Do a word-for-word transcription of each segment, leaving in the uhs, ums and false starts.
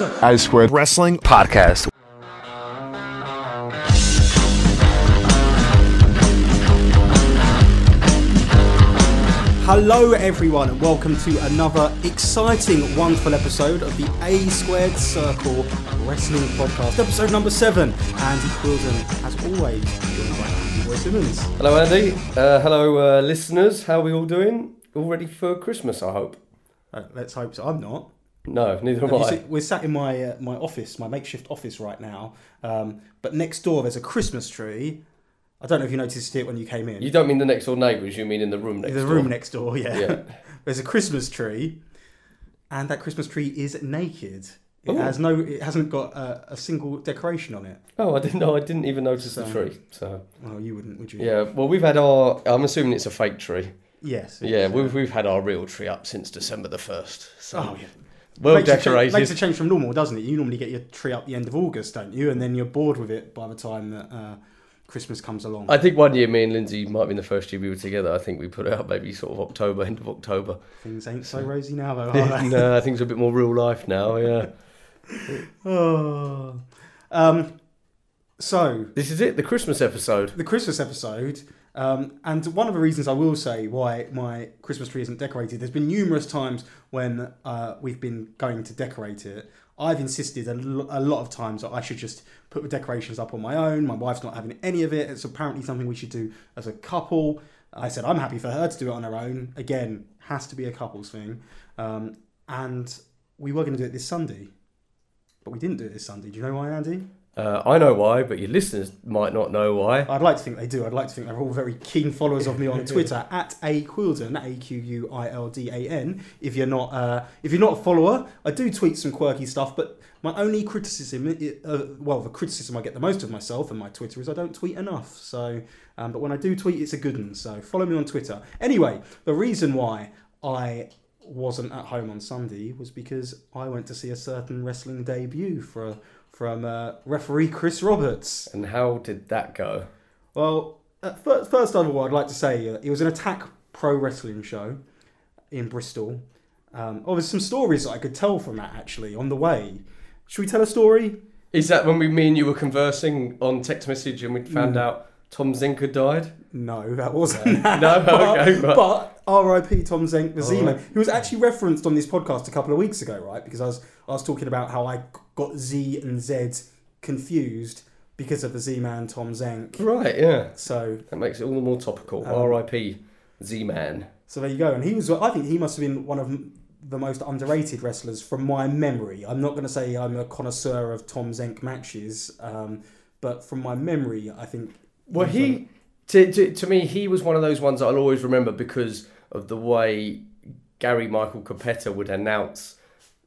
I Squared Wrestling Podcast. Hello everyone and welcome to another exciting, wonderful episode of the A Squared Circle Wrestling Podcast, episode number seven. Andy Quilden, as always, joined by Andy Boy Simmons. Hello Andy, uh, hello uh, listeners, how are we all doing? All ready for Christmas, I hope. Uh, let's hope so. I'm not. No, neither am I. We're sat in my uh, my office, my makeshift office right now, um, but next door there's a Christmas tree. I don't know if you noticed it when you came in. You don't mean the next door neighbours, you mean in the room next door. The room next door, yeah. yeah. There's a Christmas tree, and that Christmas tree is naked. It Ooh. has no, it hasn't got a, a single decoration on it. Oh, I didn't know. I didn't even notice so, the tree. So, well, you wouldn't, would you? Yeah. Well, we've had our. I'm assuming it's a fake tree. Yes. Yeah, is, we've yeah. we've had our real tree up since December the first. So. Oh yeah. Well makes decorated. It makes a change from normal, doesn't it? You normally get your tree up the end of August, don't you? And then you're bored with it by the time that uh, Christmas comes along. I think one year, me and Lindsay, might have been the first year we were together, I think we put it up maybe sort of October, end of October. Things ain't so, so rosy now, though, are they? No, things are a bit more real life now, yeah. oh. Um. So. This is it, the Christmas episode. The Christmas episode. Um, and one of the reasons I will say why my Christmas tree isn't decorated, there's been numerous times when uh, we've been going to decorate it. I've insisted a, l- a lot of times that I should just put the decorations up on my own. My wife's not having any of it. It's apparently something we should do as a couple. I said I'm happy for her to do it on her own. Again, has to be a couple's thing. Um, and we were going to do it this Sunday, but we didn't do it this Sunday. Do you know why, Andy? Uh, I know why, but your listeners might not know why. I'd like to think they do. I'd like to think they're all very keen followers of me on Twitter at A Quilden, A Q U I L D A N. If you're not, uh, if you're not a follower, I do tweet some quirky stuff. But my only criticism, uh, well, the criticism I get the most of myself and my Twitter is I don't tweet enough. So, um, but when I do tweet, it's a good one. So follow me on Twitter. Anyway, the reason why I wasn't at home on Sunday was because I went to see a certain wrestling debut for. a From uh, referee Chris Roberts. And how did that go? Well, at first, first of all, I'd like to say uh, it was an Attack Pro Wrestling show in Bristol. Um, oh, there's some stories that I could tell from that, actually, on the way. Should we tell a story? Is that when we, me and you were conversing on text message and we found mm. out Tom Zenk had died? No, that wasn't. Yeah. No, but, okay. Right. But R I P Tom Zenk, the Z-Man, right. Who was actually referenced on this podcast a couple of weeks ago, right? Because I was, I was talking about how I... got Z and Z confused because of the Z-Man Tom Zenk. Right, yeah. So that makes it all the more topical. Um, R I P Z-Man. So there you go. And he was, I think he must have been one of the most underrated wrestlers from my memory. I'm not going to say I'm a connoisseur of Tom Zenk matches, um, but from my memory, I think... Well, he, he to, to, to me, he was one of those ones that I'll always remember because of the way Gary Michael Capetta would announce...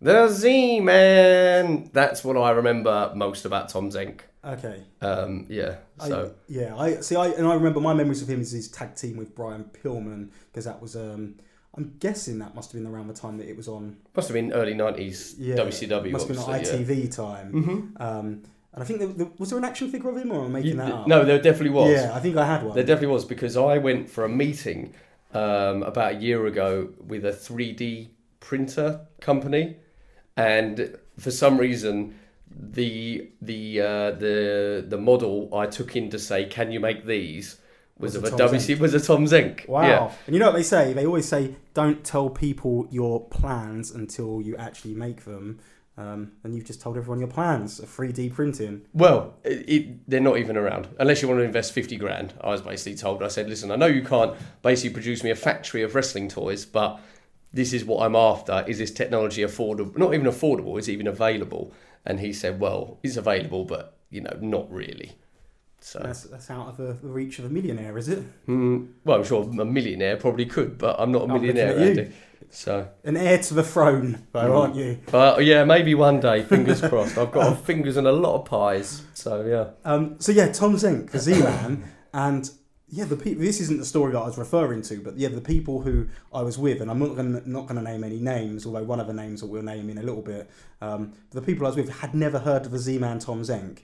The Z-Man. That's what I remember most about Tom Zenk. Okay. Um, yeah. So. I, yeah. I see. I and I remember my memories of him is his tag team with Brian Pillman because that was. Um, I'm guessing that must have been around the time that it was on. Must have been early nineties. Yeah. W C W. Must have been like I T V yeah. time. Mm-hmm. Um, and I think there, there, was there an action figure of him, or am I making you, that up? No, there definitely was. Yeah, I think I had one. There definitely was because I went for a meeting um, about a year ago with a three D printer company. And for some reason, the the uh, the the model I took in to say, "Can you make these?" was, was of a, a W C was a Tom Zenk. Wow! Yeah. And you know what they say? They always say, "Don't tell people your plans until you actually make them." Um, and you've just told everyone your plans of three D printing. Well, it, it, they're not even around. Unless you want to invest fifty grand, I was basically told. I said, "Listen, I know you can't basically produce me a factory of wrestling toys, but." This is what I'm after. Is this technology affordable? Not even affordable. Is it even available? And he said, well, it's available, but, you know, not really. So That's, that's out of the reach of a millionaire, is it? Mm, well, I'm sure a millionaire probably could, but I'm not a millionaire, Andy. So. An heir to the throne, though, mm. aren't you? Uh, yeah, maybe one day, fingers crossed. I've got fingers and a lot of pies, so, yeah. Um, so, yeah, Tom Zenk, the Z-Man, and... Yeah, the people. This isn't the story that I was referring to, but yeah, the people who I was with, and I'm not gonna, not going to name any names, although one of the names that we'll name in a little bit. Um, the people I was with had never heard of the Z-Man Tom Zenk,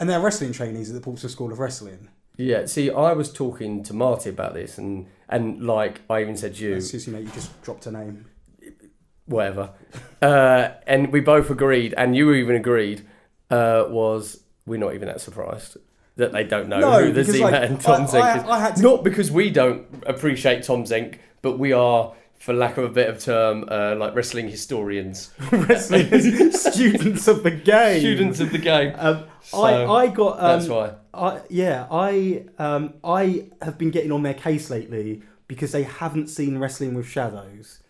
and they're wrestling trainees at the Portsmouth School of Wrestling. Yeah, see, I was talking to Marty about this, and and like I even said, to you, excuse me, mate, you just dropped a name. whatever. Uh, and we both agreed, and you even agreed, uh, was we're not even that surprised that they don't know no, who the Z-Man like, and Tom I, Zenk I, is. I, I to... Not because we don't appreciate Tom Zenk, but we are, for lack of a better term, uh, like wrestling historians. wrestling students of the game. Students of the game. Um, so, I, I got... Um, that's why. I, yeah, I, um, I have been getting on their case lately because they haven't seen Wrestling with Shadows.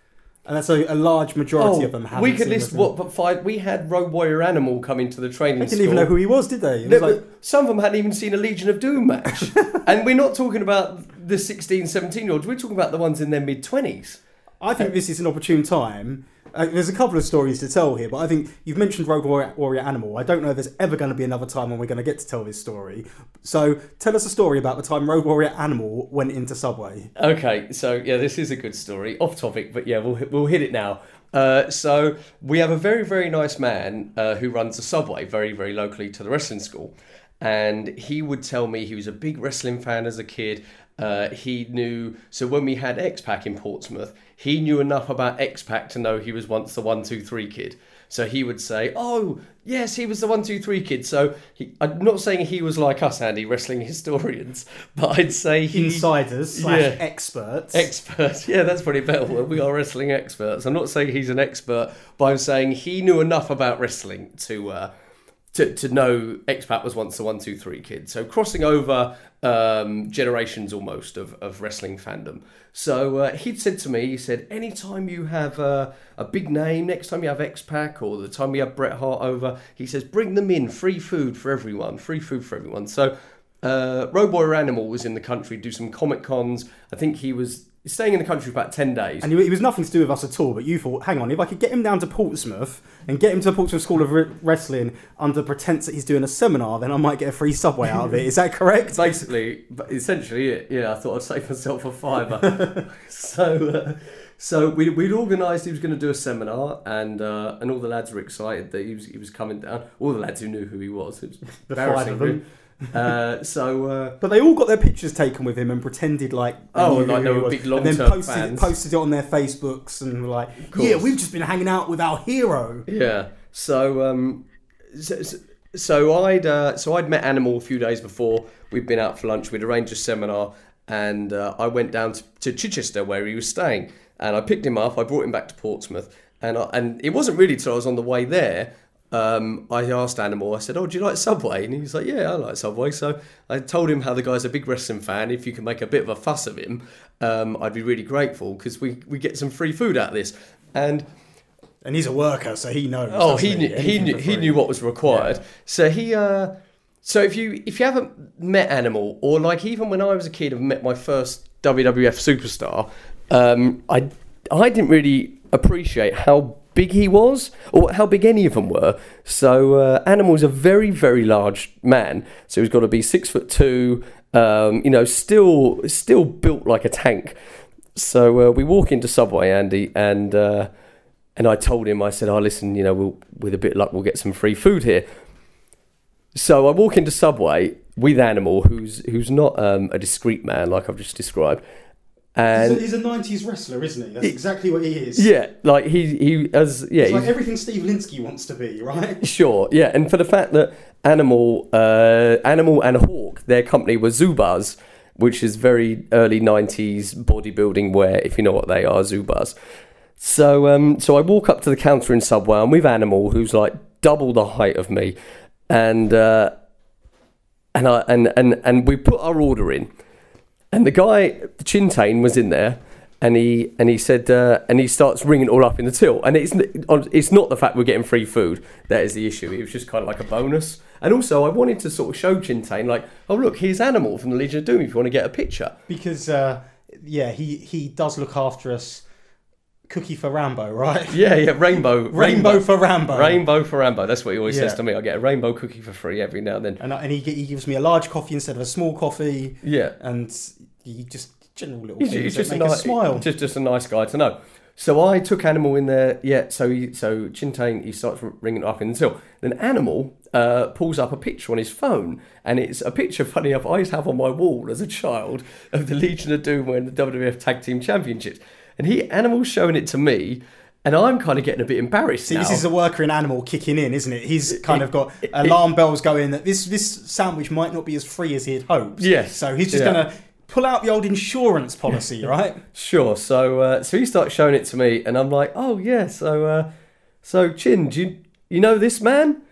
And that's a, a large majority oh, of them haven't. We could list what, but five. We had Road Warrior Animal coming to the training school. They didn't even know who he was, did they? It was no, like... Some of them hadn't even seen a Legion of Doom match. And we're not talking about the sixteen, seventeen-year-olds. We're talking about the ones in their mid-twenties. I think this is an opportune time. Uh, there's a couple of stories to tell here, but I think you've mentioned Rogue Warrior, Warrior Animal. I don't know if there's ever going to be another time when we're going to get to tell this story. So tell us a story about the time Rogue Warrior Animal went into Subway. Okay, so yeah, this is a good story. Off topic, but yeah, we'll, we'll hit it now. Uh, so we have a very, very nice man uh, who runs a Subway very, very locally to the wrestling school. And he would tell me he was a big wrestling fan as a kid. Uh, he knew, so when we had X-Pac in Portsmouth, he knew enough about X-Pac to know he was once the one two three kid. So he would say, oh, yes, he was the one two three kid. So he, I'm not saying he was like us, Andy, wrestling historians, but I'd say he... Insiders slash yeah, experts. Experts, yeah, that's pretty better. We are wrestling experts. I'm not saying he's an expert, but I'm saying he knew enough about wrestling to... Uh, To, to know X-Pac was once the one two three kid. So crossing over um, generations almost of, of wrestling fandom. So uh, he'd said to me, he said, anytime you have uh, a big name, next time you have X-Pac or the time we have Bret Hart over, he says, bring them in, free food for everyone, free food for everyone. So uh, Road Warrior Animal was in the country, do some Comic Cons. I think he was staying in the country for about ten days. And it was nothing to do with us at all, but you thought, hang on, if I could get him down to Portsmouth and get him to the Portsmouth School of Wrestling under pretense that he's doing a seminar, then I might get a free Subway out of it. Is that correct? Basically, essentially it. Yeah, I thought I'd save myself a fiver. so uh, so we, we'd organised he was going to do a seminar, and uh, and all the lads were excited that he was, he was coming down. All the lads who knew who he was. It was the five of them. Uh, so, uh, but they all got their pictures taken with him and pretended like oh, like they were big long-term fans, and then posted, posted it on their Facebooks and were like, "Yeah, we've just been hanging out with our hero." Yeah. So, um, so, so I'd uh, so I'd met Animal a few days before. We'd been out for lunch. We'd arranged a seminar, and uh, I went down to, to Chichester where he was staying, and I picked him up. I brought him back to Portsmouth, and I, and it wasn't really till I was on the way there. Um, I asked Animal, I said, oh, do you like Subway? And he was like, yeah, I like Subway. So I told him how the guy's a big wrestling fan. If you can make a bit of a fuss of him, um, I'd be really grateful because we, we get some free food out of this. And and he's a worker, so he knows. Oh, he knew, he, knew, he knew what was required. Yeah. So he... Uh, so if you if you haven't met Animal, or like even when I was a kid, I've met my first W W F superstar, um, I, I didn't really appreciate how... big he was, or how big any of them were. So uh, Animal's a very, very large man. So he's got to be six foot two. Um, you know, still, still built like a tank. So uh, we walk into Subway, Andy, and uh, and I told him, I said, "Oh, listen, you know, we'll, with a bit of luck, we'll get some free food here." So I walk into Subway with Animal, who's who's not um, a discreet man like I've just described. And he's a, he's a nineties wrestler, isn't he? That's exactly what he is. Yeah, like he he as yeah. It's like everything Steve Linsky wants to be, right? Sure, yeah, and for the fact that Animal, uh, Animal and Hawk, their company was Zubaz, which is very early nineties bodybuilding wear, if you know what they are, Zubaz. So um, so I walk up to the counter in Subway, and with Animal, who's like double the height of me, and uh, and I and and and we put our order in. And the guy, Chintan, was in there, and he and he said, uh, and he starts ringing it all up in the till. And it's it's not the fact we're getting free food that is the issue. It was just kind of like a bonus. And also, I wanted to sort of show Chintan, like, oh look, here's Animal from the Legion of Doom. If you want to get a picture, because uh, yeah, he he does look after us. Cookie for Rambo, right? Yeah, yeah, rainbow, rainbow, rainbow for Rambo, rainbow for Rambo. That's what he always yeah. says to me. I get a rainbow cookie for free every now and then, and, and he, he gives me a large coffee instead of a small coffee. Yeah, and he just general little he's, things he's just that make nice, us smile. Just, just a nice guy to know. So I took Animal in there. Yeah, so he, so Chintan he starts ringing up in the till. Then Animal uh, pulls up a picture on his phone, and it's a picture. Funny enough, I used to have on my wall as a child of the Legion of Doom winning the W W F Tag Team Championships. And he Animal's showing it to me, And I'm kind of getting a bit embarrassed. See, now. This is a worker in Animal kicking in, isn't it? He's kind of got alarm bells going that this this sandwich might not be as free as he had hoped. Yes. So he's just yeah. going to pull out the old insurance policy, right? Sure. So uh, so he starts showing it to me, and I'm like, oh, yeah, so, uh, so Chin, do you, you know this man?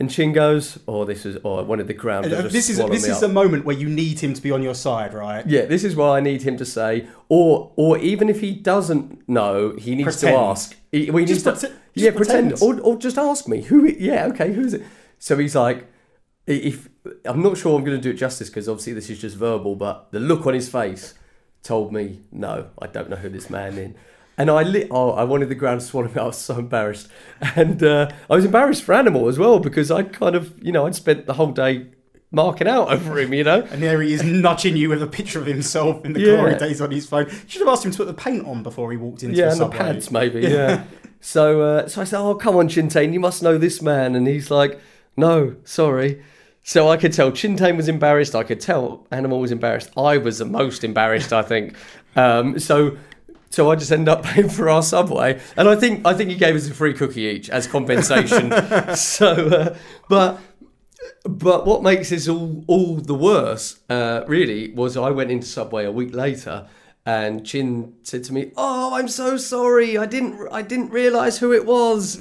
And Chin goes, oh, this is, oh, one of the grounders. Uh, this is this is the moment where you need him to be on your side, right? Yeah, this is what I need him to say. Or or even if he doesn't know, he needs pretend. to ask. He, well, he just needs to, pretend, yeah, just pretend. pretend. Or, or just ask me. Who? Yeah, okay, who's it? So he's like, if I'm not sure I'm going to do it justice because obviously this is just verbal, but the look on his face told me, no, I don't know who this man is. And I lit. Oh, I wanted the ground to swallow me. I was so embarrassed, and uh, I was embarrassed for Animal as well because I kind of, you know, I'd spent the whole day marking out over him, you know. And there he is nudging you with a picture of himself in the yeah. glory days on his phone. You should have asked him to put the paint on before he walked into yeah, the and Subway. The pads maybe. Yeah. yeah. So, uh, so I said, "Oh, come on, Chintan, you must know this man." And he's like, "No, sorry." So I could tell Chintan was embarrassed. I could tell Animal was embarrassed. I was the most embarrassed, I think. Um, so. So I just end up paying for our Subway, and I think I think he gave us a free cookie each as compensation. so, uh, but but what makes this all all the worse, uh, really, was I went into Subway a week later, and Chin said to me, "Oh, I'm so sorry, I didn't I didn't realise who it was."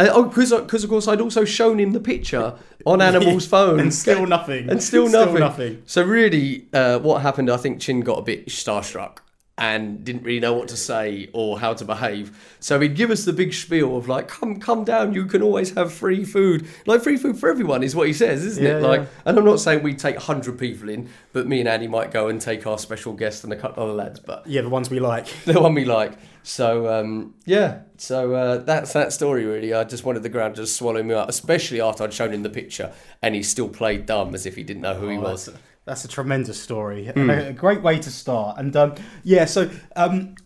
And, oh, because because of course I'd also shown him the picture on Animal's phone, and still nothing, and still nothing. Still nothing. So really, uh, what happened? I think Chin got a bit starstruck and didn't really know what to say or how to behave. So he'd give us the big spiel of like, come come down, you can always have free food. Like, free food for everyone is what he says, isn't yeah, it? Like, yeah. And I'm not saying we take one hundred people in, but me and Annie might go and take our special guest and a couple other lads. But yeah, the ones we like. The one we like. So, um, yeah. So uh, that's that story, really. I just wanted the ground to just swallow me up, especially after I'd shown him the picture and he still played dumb as if he didn't know who oh, he was. That's a tremendous story. Mm. And a, a great way to start. And um, yeah, so um,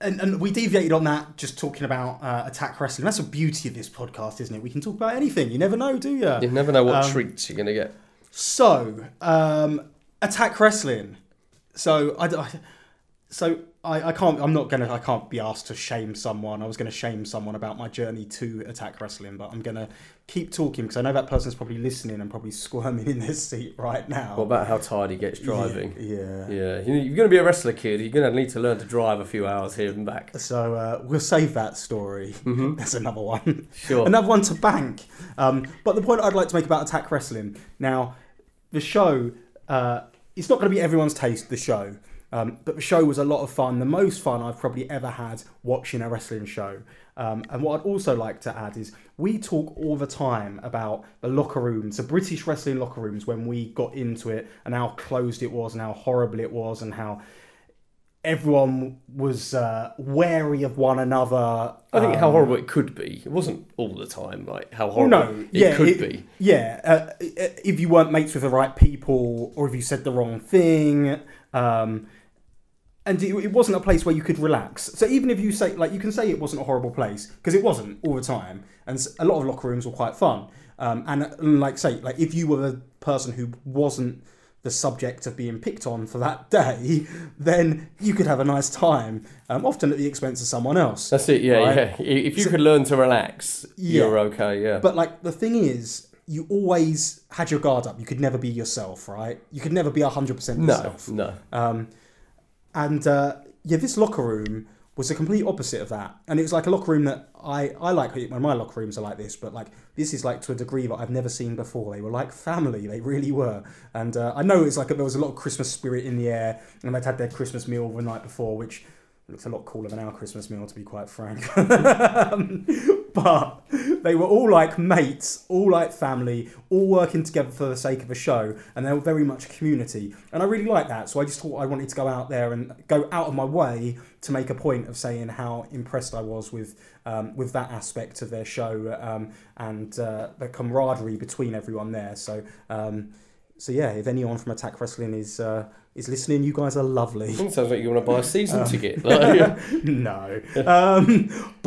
and, and we deviated on that just talking about uh, Attack Wrestling. That's the beauty of this podcast, isn't it? We can talk about anything. You never know, do you? You never know what um, treats you're going to get. So um, Attack Wrestling. So I, I so I, I can't. I'm not gonna. I can't be asked to shame someone. I was going to shame someone about my journey to Attack Wrestling, but I'm going to keep talking because I know that person's probably listening and probably squirming in their seat right now. What about how tired he gets driving? Yeah, yeah. yeah. You're going to be a wrestler, kid. You're going to need to learn to drive a few hours here and back. So uh, we'll save that story. Mm-hmm. That's another one. Sure. Another one to bank. Um, but the point I'd like to make about Attack Wrestling now, the show. Uh, it's not going to be everyone's taste. The show. Um, but the show was a lot of fun, the most fun I've probably ever had watching a wrestling show. Um, and what I'd also like to add is we talk all the time about the locker rooms, the British wrestling locker rooms, when we got into it and how closed it was and how horrible it was and how everyone was uh, wary of one another. I think um, how horrible it could be. It wasn't all the time, like how horrible no, yeah, it could it, be. Yeah, uh, if you weren't mates with the right people or if you said the wrong thing. Um, And it wasn't a place where you could relax. So even if you say, like, you can say it wasn't a horrible place because it wasn't all the time. And a lot of locker rooms were quite fun. Um, and like, say, like if you were the person who wasn't the subject of being picked on for that day, then you could have a nice time, um, often at the expense of someone else. That's it, yeah, right? yeah. If you so, could learn to relax, yeah. you're okay, yeah. But like the thing is, you always had your guard up. You could never be yourself, right? You could never be one hundred percent yourself. No, no. Um, And uh, yeah, this locker room was the complete opposite of that. And it was like a locker room that I, I like when my locker rooms are like this, but like this is like to a degree that I've never seen before. They were like family, they really were. And uh, I know it's like there was a lot of Christmas spirit in the air and they'd had their Christmas meal the night before, which looks a lot cooler than our Christmas meal, to be quite frank. um, but they were all like mates, all like family, all working together for the sake of a show, and they were very much a community. And I really like that, so I just thought I wanted to go out there and go out of my way to make a point of saying how impressed I was with um, with that aspect of their show um, and uh, the camaraderie between everyone there. So, um, so yeah, if anyone from Attack Wrestling is... Uh, is listening, you guys are lovely. It sounds like you want to buy a season um, ticket. Like. no. Um,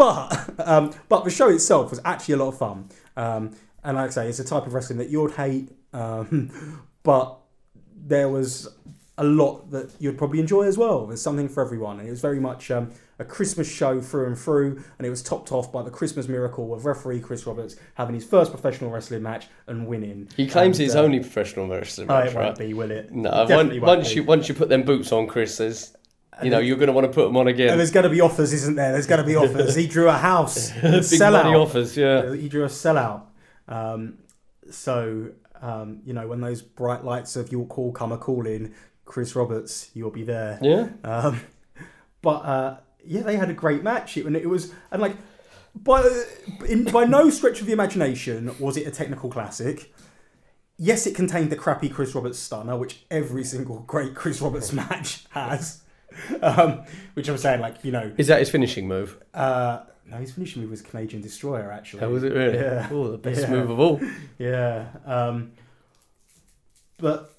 but um, but the show itself was actually a lot of fun. Um, and like I say, it's a type of wrestling that you'd hate. Um, but there was a lot that you'd probably enjoy as well. There's something for everyone. And it was very much um, a Christmas show through and through, and it was topped off by the Christmas miracle of referee Chris Roberts having his first professional wrestling match and winning. He claims and, his uh, only professional wrestling match, oh, it won't right? be, will it? No, it one, once, you, once you put them boots on, Chris, there's... You know, you're going to want to put them on again. And there's going to be offers, isn't there? There's going to be offers. He drew a house. Big money offers, yeah. He drew a sellout. Um, so, um, you know, when those bright lights of York Hall come a-calling, Chris Roberts, you'll be there. Yeah. Um, but, uh, yeah, they had a great match. It, and it was, and like, by, in, by no stretch of the imagination was it a technical classic. Yes, it contained the crappy Chris Roberts stunner, which every single great Chris Roberts match has. Um, which I'm saying, like, you know... Is that his finishing move? Uh, no, his finishing move was Canadian Destroyer, actually. How was it really? Yeah. Oh, the best yeah. move of all. Yeah. Um, but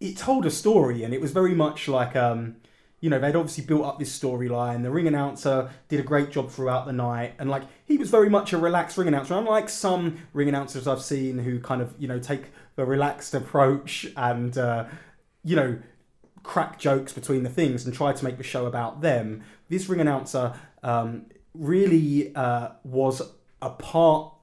it told a story, and it was very much like, um, you know, they'd obviously built up this storyline. The ring announcer did a great job throughout the night, and, like, he was very much a relaxed ring announcer. Unlike some ring announcers I've seen who kind of, you know, take the relaxed approach and, uh, you know... crack jokes between the things and try to make the show about them. This ring announcer um, really uh, was a part,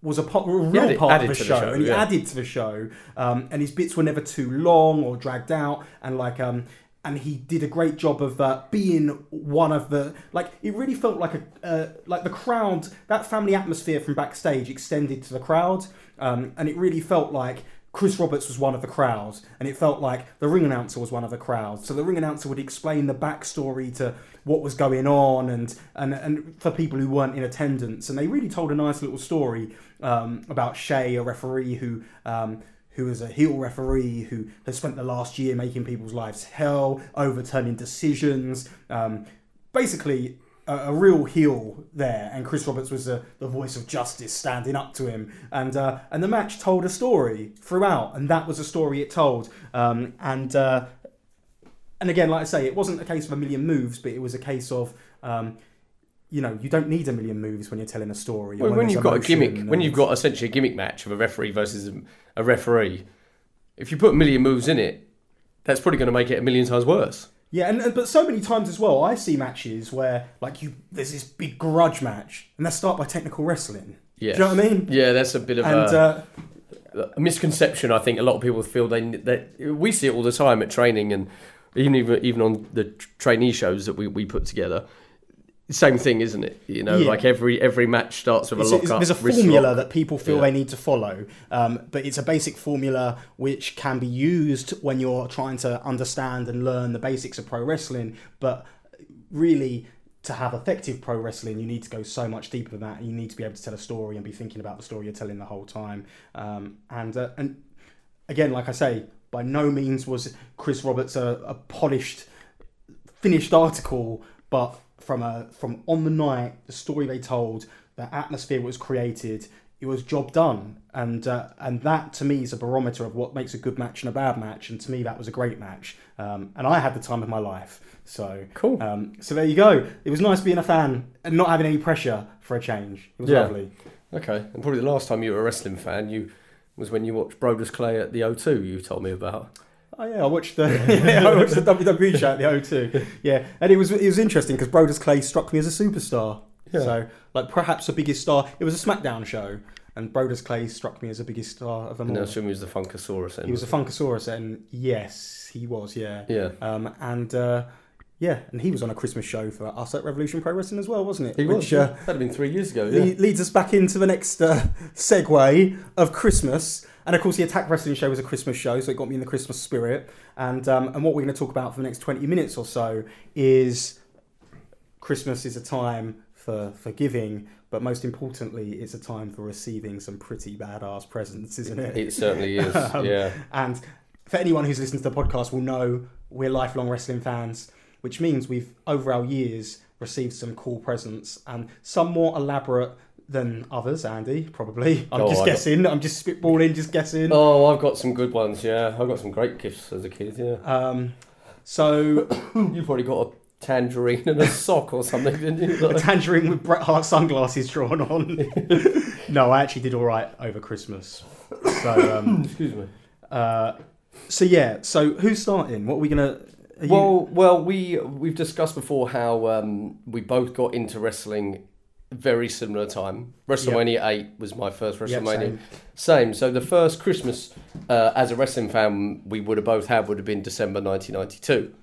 was a, part, a real added, part added of the show, the show, and he yeah. added to the show. Um, and his bits were never too long or dragged out, and like, um, and he did a great job of uh, being one of the like. It really felt like a uh, like the crowd, that family atmosphere from backstage extended to the crowd, um, and it really felt like Chris Roberts was one of the crowd, and it felt like the ring announcer was one of the crowd. So the ring announcer would explain the backstory to what was going on, and and, and for people who weren't in attendance. And they really told a nice little story um, about Shay, a referee who um, who is a heel referee who has spent the last year making people's lives hell, overturning decisions. Um, basically, a, a real heel there. And Chris Roberts was a, the voice of justice standing up to him. And uh, and the match told a story throughout, and that was a story it told. Um, and uh, and again, like I say, it wasn't a case of a million moves, but it was a case of, um, you know, you don't need a million moves when you're telling a story. Well, when, when you've got a gimmick, and, when you've got essentially a gimmick match of a referee versus a, a referee, if you put a million moves in it, that's probably going to make it a million times worse. Yeah, and, and but so many times as well, I see matches where like you, there's this big grudge match, and they start by technical wrestling. Yeah, do you know what I mean? Yeah, that's a bit of and, a, uh, a misconception. I think a lot of people feel they that we see it all the time at training, and even even, even on the trainee shows that we, we put together. Same thing, isn't it? You know, yeah. like every every match starts with a lock up. There's a formula lock. that people feel yeah. they need to follow, um, but it's a basic formula which can be used when you're trying to understand and learn the basics of pro wrestling. But really, to have effective pro wrestling, you need to go so much deeper than that. You need to be able to tell a story and be thinking about the story you're telling the whole time. Um, and uh, and again, like I say, by no means was Chris Roberts a, a polished, finished article, but From a from on the night, the story they told, the atmosphere was created. It was job done, and uh, and that to me is a barometer of what makes a good match and a bad match. And to me, that was a great match, um, and I had the time of my life. So cool. Um, so there you go. It was nice being a fan and not having any pressure for a change. It was yeah. lovely. Okay, and probably the last time you were a wrestling fan, you was when you watched Brodus Clay at the O two. You told me about. Oh yeah, I watched the yeah, I watched the W W E show at the O two. Yeah, and it was it was interesting because Brodus Clay struck me as a superstar. Yeah. So like perhaps the biggest star. It was a SmackDown show, and Brodus Clay struck me as the biggest star of them all. And I assume he was the Funkasaurus. End. He was the Funkasaurus, and yes, he was. Yeah. Yeah. Um, and. Uh, Yeah, and he was on a Christmas show for us at Revolution Pro Wrestling as well, wasn't it? He Which, was. Yeah. Uh, That'd have been three years ago. Yeah. Le- leads us back into the next uh, segue of Christmas, and of course, the Attack Wrestling show was a Christmas show, so it got me in the Christmas spirit. And um, and what we're going to talk about for the next twenty minutes or so is Christmas is a time for for giving, but most importantly, it's a time for receiving some pretty badass presents, isn't it? It certainly is. um, yeah. And for anyone who's listened to the podcast, will know we're lifelong wrestling fans, which means we've, over our years, received some cool presents, and some more elaborate than others, Andy, probably. I'm oh, just I guessing. Got... I'm just spitballing, just guessing. Oh, I've got some good ones, yeah. I've got some great gifts as a kid, yeah. Um, so... You've probably got a tangerine and a sock or something, didn't you? A tangerine with Bret Hart sunglasses drawn on. No, I actually did all right over Christmas. So, um, excuse me. Uh, So yeah, so who's starting? What are we gonna? Are well, you... well, we we've discussed before how um, we both got into wrestling very similar time. WrestleMania yep. eight was my first WrestleMania. Yep, same. same. So the first Christmas uh, as a wrestling fan we would have both had would have been December nineteen ninety-two.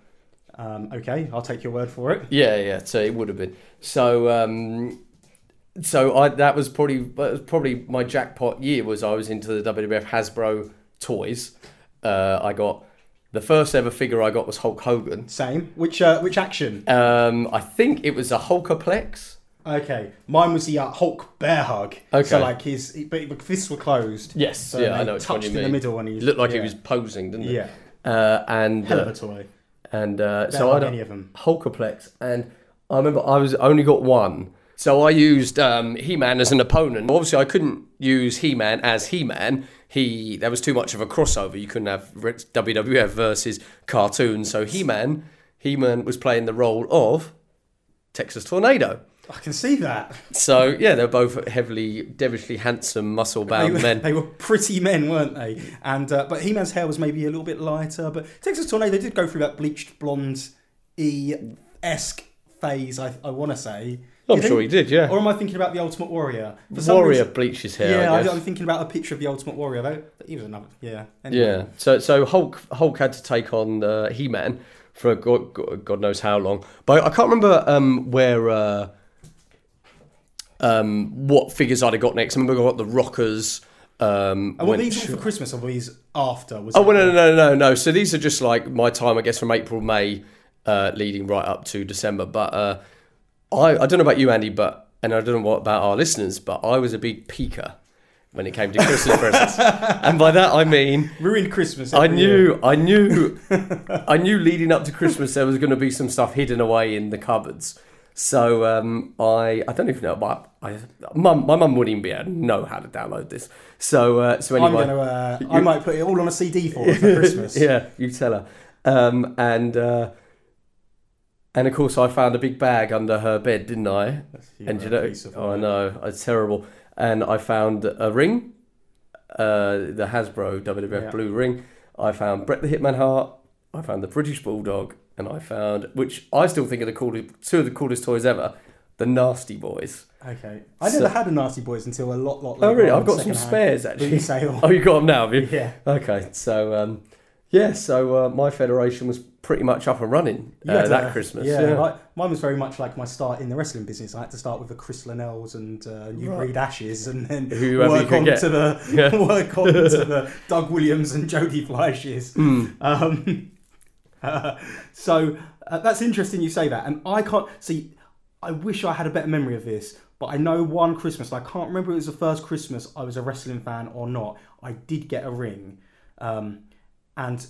Um, okay, I'll take your word for it. Yeah, yeah. So it would have been. So, um, so I that was probably that was probably my jackpot year. Was I was into the W W F Hasbro toys. Uh, I got the first ever figure I got was Hulk Hogan. Same. Which uh, which action? Um, I think it was a Hulkaplex. Okay, mine was the uh, Hulk bear hug. Okay, so like his but his fists were closed. Yes, so yeah, I know. Touched in the middle, and he looked like yeah. he was posing, didn't he? Yeah. Uh, and hell of a toy. And uh, so I don't any of them. Hulkaplex, and I remember I was only got one, so I used um, He-Man as an opponent. Obviously, I couldn't use He-Man as He-Man. He there was too much of a crossover. You couldn't have W W F versus cartoons. So He-Man, He-Man was playing the role of Texas Tornado. I can see that. So yeah, they're both heavily, devilishly handsome, muscle-bound they were, men. They were pretty men, weren't they? And uh, but He-Man's hair was maybe a little bit lighter. But Texas Tornado did go through that bleached blonde-esque phase. I, I want to say. I'm you sure think, he did. Yeah. Or am I thinking about the Ultimate Warrior? For Warrior bleached his hair. Yeah, I guess. I'm thinking about a picture of the Ultimate Warrior. Though he was another. Yeah. Anyway. Yeah. So so Hulk Hulk had to take on uh, He-Man for God, God knows how long. But I can't remember um, where. Uh, Um, what figures I'd have got next. I remember I got the Rockers. Um, oh, were these all for Christmas or were these after? Was oh, well, no, no, no, no, no. So these are just like my time, I guess, from April, May, uh, leading right up to December. But uh, I, I don't know about you, Andy, but and I don't know what about our listeners, but I was a big peaker when it came to Christmas presents. And by that, I mean... Ruined Christmas. I knew, I knew, I knew leading up to Christmas there was going to be some stuff hidden away in the cupboards. So um, I I don't even know, but I, mum, my mum wouldn't even be able to know how to download this. So uh, so anyway, I'm gonna, uh, you, I might put it all on a C D for her for Christmas. Yeah, you tell her. Um, and uh, and of course, I found a big bag under her bed, didn't I? That's a and you know, piece of oh, I know, it's terrible. And I found a ring, uh, the Hasbro W W F yeah. blue ring. I found Bret the Hitman Hart. I found the British Bulldog. And I found, which I still think are the coolest, two of the coolest toys ever, the Nasty Boys. Okay, I so, never had a Nasty Boys until a lot, lot later. Oh, really? I've got some spares actually. Sale. Oh, you got them now, have you? Yeah. Okay, so um, yeah, so uh, my federation was pretty much up and running uh, that a, Christmas. Yeah, yeah. I, mine was very much like my start in the wrestling business. I had to start with the Chris Linnells and uh, New Breed right. Ashes, and then work on, to the, yeah. work on to the Doug Williams and Jody Fleisches. Mm. Um, Uh, so uh, that's interesting you say that, and I can't see I wish I had a better memory of this, but I know one Christmas, I can't remember if it was the first Christmas I was a wrestling fan or not, I did get a ring um, and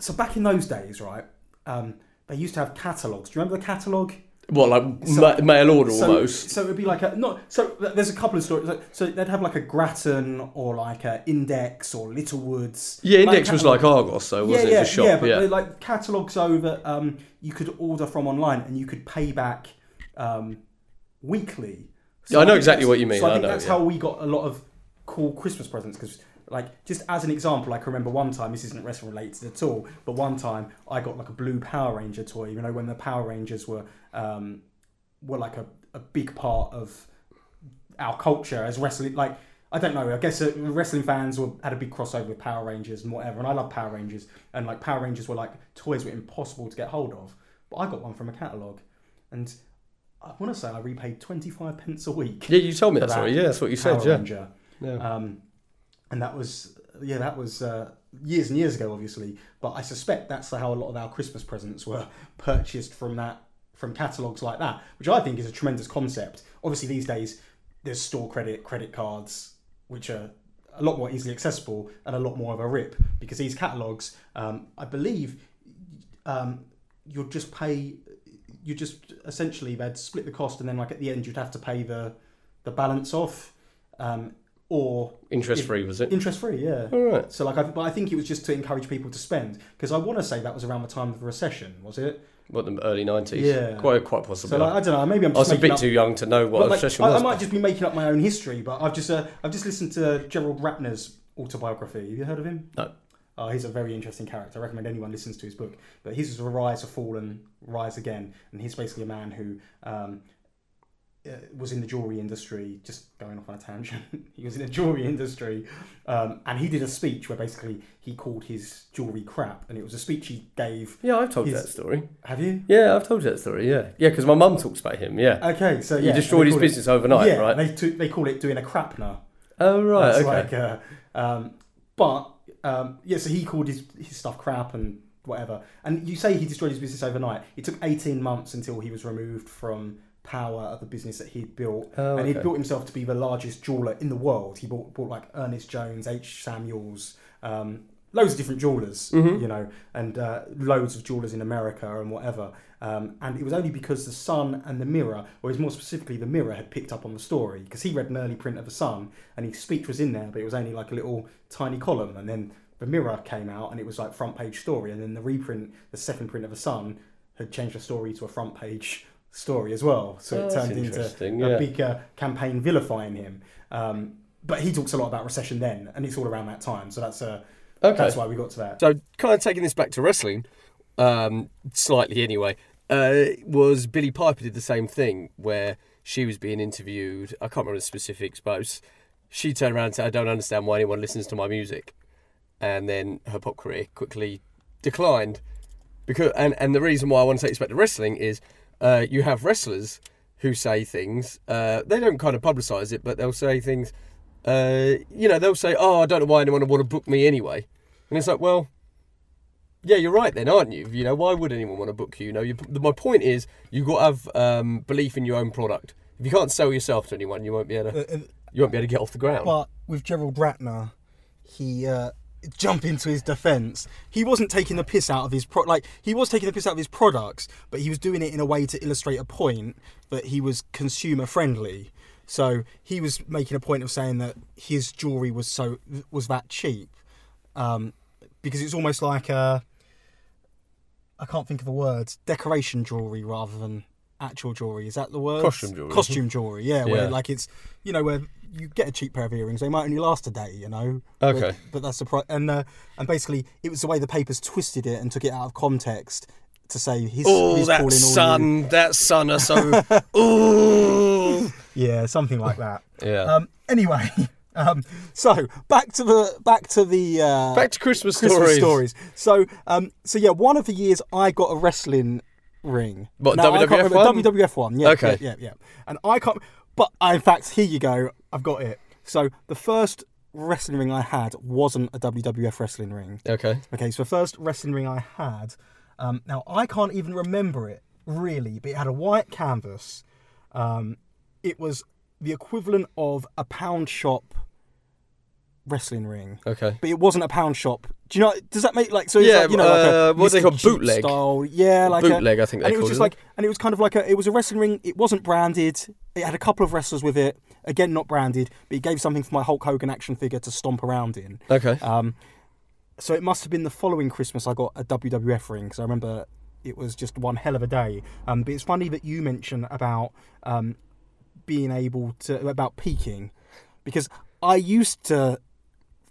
so back in those days, right, um, they used to have catalogues. Do you remember the catalogue? Well, like so, ma- mail order so, almost. So it would be like a... Not, so there's a couple of stories. So they'd have like a Grattan or like a Index or Littlewoods. Yeah, Index like, was like Argos, so wasn't yeah, yeah, it? Shop. Yeah, but yeah. like catalogues over um, you could order from online and you could pay back um, weekly. So yeah, I know I exactly what you mean. So I think I know, that's yeah. how we got a lot of cool Christmas presents because... Like, just as an example, I can remember one time, this isn't wrestling related at all, but one time I got like a blue Power Ranger toy, you know, when the Power Rangers were um, were like a, a big part of our culture as wrestling. Like, I don't know, I guess wrestling fans were, had a big crossover with Power Rangers and whatever, and I love Power Rangers, and like Power Rangers were like, toys were impossible to get hold of, but I got one from a catalogue, and I want to say I repaid twenty-five pence a week. Yeah, you told me that, sorry, yeah, that's what you said, yeah. Ranger. Yeah. Um, And that was, yeah, that was uh, years and years ago, obviously. But I suspect that's how a lot of our Christmas presents were purchased from that, from catalogues like that, which I think is a tremendous concept. Obviously, these days, there's store credit, credit cards, which are a lot more easily accessible and a lot more of a rip. Because these catalogues, um, I believe, um, you'll just pay, you just essentially, they'd split the cost and then like at the end, you'd have to pay the, the balance off. Um, Or interest free, was it? Interest free, yeah. All right. So like, I, but I think it was just to encourage people to spend because I want to say that was around the time of the recession, was it? What, the early nineties? Yeah, quite quite possibly. So like, I don't know. Maybe I'm. Just I was a bit up, too young to know what a like, recession I, was. I might just be making up my own history, but I've just uh, I've just listened to Gerald Ratner's autobiography. Have you heard of him? No. Uh, he's a very interesting character. I recommend anyone listens to his book. But he's just a rise, a fall, and rise again. And he's basically a man who um, was in the jewelry industry, just going off on a tangent. He was in the jewelry industry, um, and he did a speech where basically he called his jewelry crap, and it was a speech he gave. Yeah, I've told his... that story. Have you? Yeah, I've told you that story. Yeah, yeah, because my mum talks about him. Yeah. Okay, so yeah, he destroyed his business it... overnight, yeah, right? They t- they call it doing a crapner. Oh right, That's okay. Like, uh, um, but um, yeah, so he called his his stuff crap and whatever. And you say he destroyed his business overnight. It took eighteen months until he was removed from power of the business that he'd built, oh, and okay. he'd built himself to be the largest jeweler in the world. He bought, bought like Ernest Jones, H. Samuels, um, loads of different jewelers, mm-hmm. you know, and uh, loads of jewelers in America and whatever. Um, and it was only because the Sun and the Mirror, or more specifically the Mirror, had picked up on the story, because he read an early print of the Sun, and his speech was in there, but it was only like a little tiny column. And then the Mirror came out, and it was like front page story. And then the reprint, the second print of the Sun, had changed the story to a front page story as well, so oh, it turned into yeah. a big uh, campaign vilifying him. Um, but he talks a lot about recession then, and it's all around that time, so that's uh, okay. that's why we got to that. So kind of taking this back to wrestling, um, slightly anyway, uh, was Billie Piper did the same thing where she was being interviewed. I can't remember the specifics, but was, she turned around and said, "I don't understand why anyone listens to my music," and then her pop career quickly declined. Because and, and the reason why I want to take this back to wrestling is. Uh, you have wrestlers who say things, uh, they don't kind of publicise it, but they'll say things, uh, you know, they'll say, oh, I don't know why anyone would want to book me anyway. And it's like, well, yeah, you're right then, aren't you? You know, why would anyone want to book you? You know, you, my point is, you've got to have um, belief in your own product. If you can't sell yourself to anyone, you won't be able to, you won't be able to get off the ground. But with Gerald Ratner, he... Uh... jump into his defence. He wasn't taking the piss out of his pro- like he was taking the piss out of his products, but he was doing it in a way to illustrate a point that he was consumer friendly. So he was making a point of saying that his jewellery was so was that cheap, um, because it's almost like a I can't think of the word decoration jewellery rather than actual jewellery. Is that the word? Costume jewellery. Costume jewellery. Yeah, where yeah. like it's you know where. You get a cheap pair of earrings. They might only last a day, you know. Okay. But, but that's the price. And uh, and basically, it was the way the papers twisted it and took it out of context to say he's. Oh, that sun, all that sun or so. Ooh. Yeah, something like that. Yeah. Um, anyway, um, so back to the back to the uh, back to Christmas, Christmas stories. stories. So um, so yeah, one of the years I got a wrestling ring. What now, W W F one? W W F one. Yeah. Okay. Yeah, yeah, yeah. And I can't. But I, in fact, here you go. I've got it. So the first wrestling ring I had wasn't a W W F wrestling ring. Okay. Okay, so the first wrestling ring I had, um, now I can't even remember it, really, but it had a white canvas. Um, it was the equivalent of a pound shop wrestling ring. Okay. But it wasn't a pound shop. Do you know, does that make, like, so it's yeah, like, you know, uh, like a... what they call bootleg? Style. Yeah, like bootleg, a, I think they call it. And it was just it. like, and it was kind of like a, it was a wrestling ring, it wasn't branded, it had a couple of wrestlers with it, again, not branded, but it gave something for my Hulk Hogan action figure to stomp around in. Okay. Um, so it must have been the following Christmas I got a W W F ring, because I remember it was just one hell of a day. Um, but it's funny that you mention about um, being able to, about peaking, because I used to...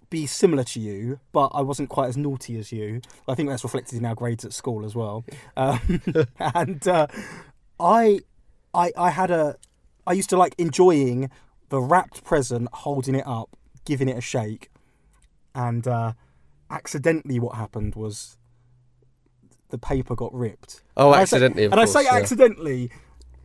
be similar to you, but I wasn't quite as naughty as you. I think that's reflected in our grades at school as well. Um, and uh, I, I, I had a, I used to like enjoying the wrapped present, holding it up, giving it a shake, and uh, accidentally, what happened was the paper got ripped. Oh, and accidentally! I say, of and course, I say yeah. accidentally.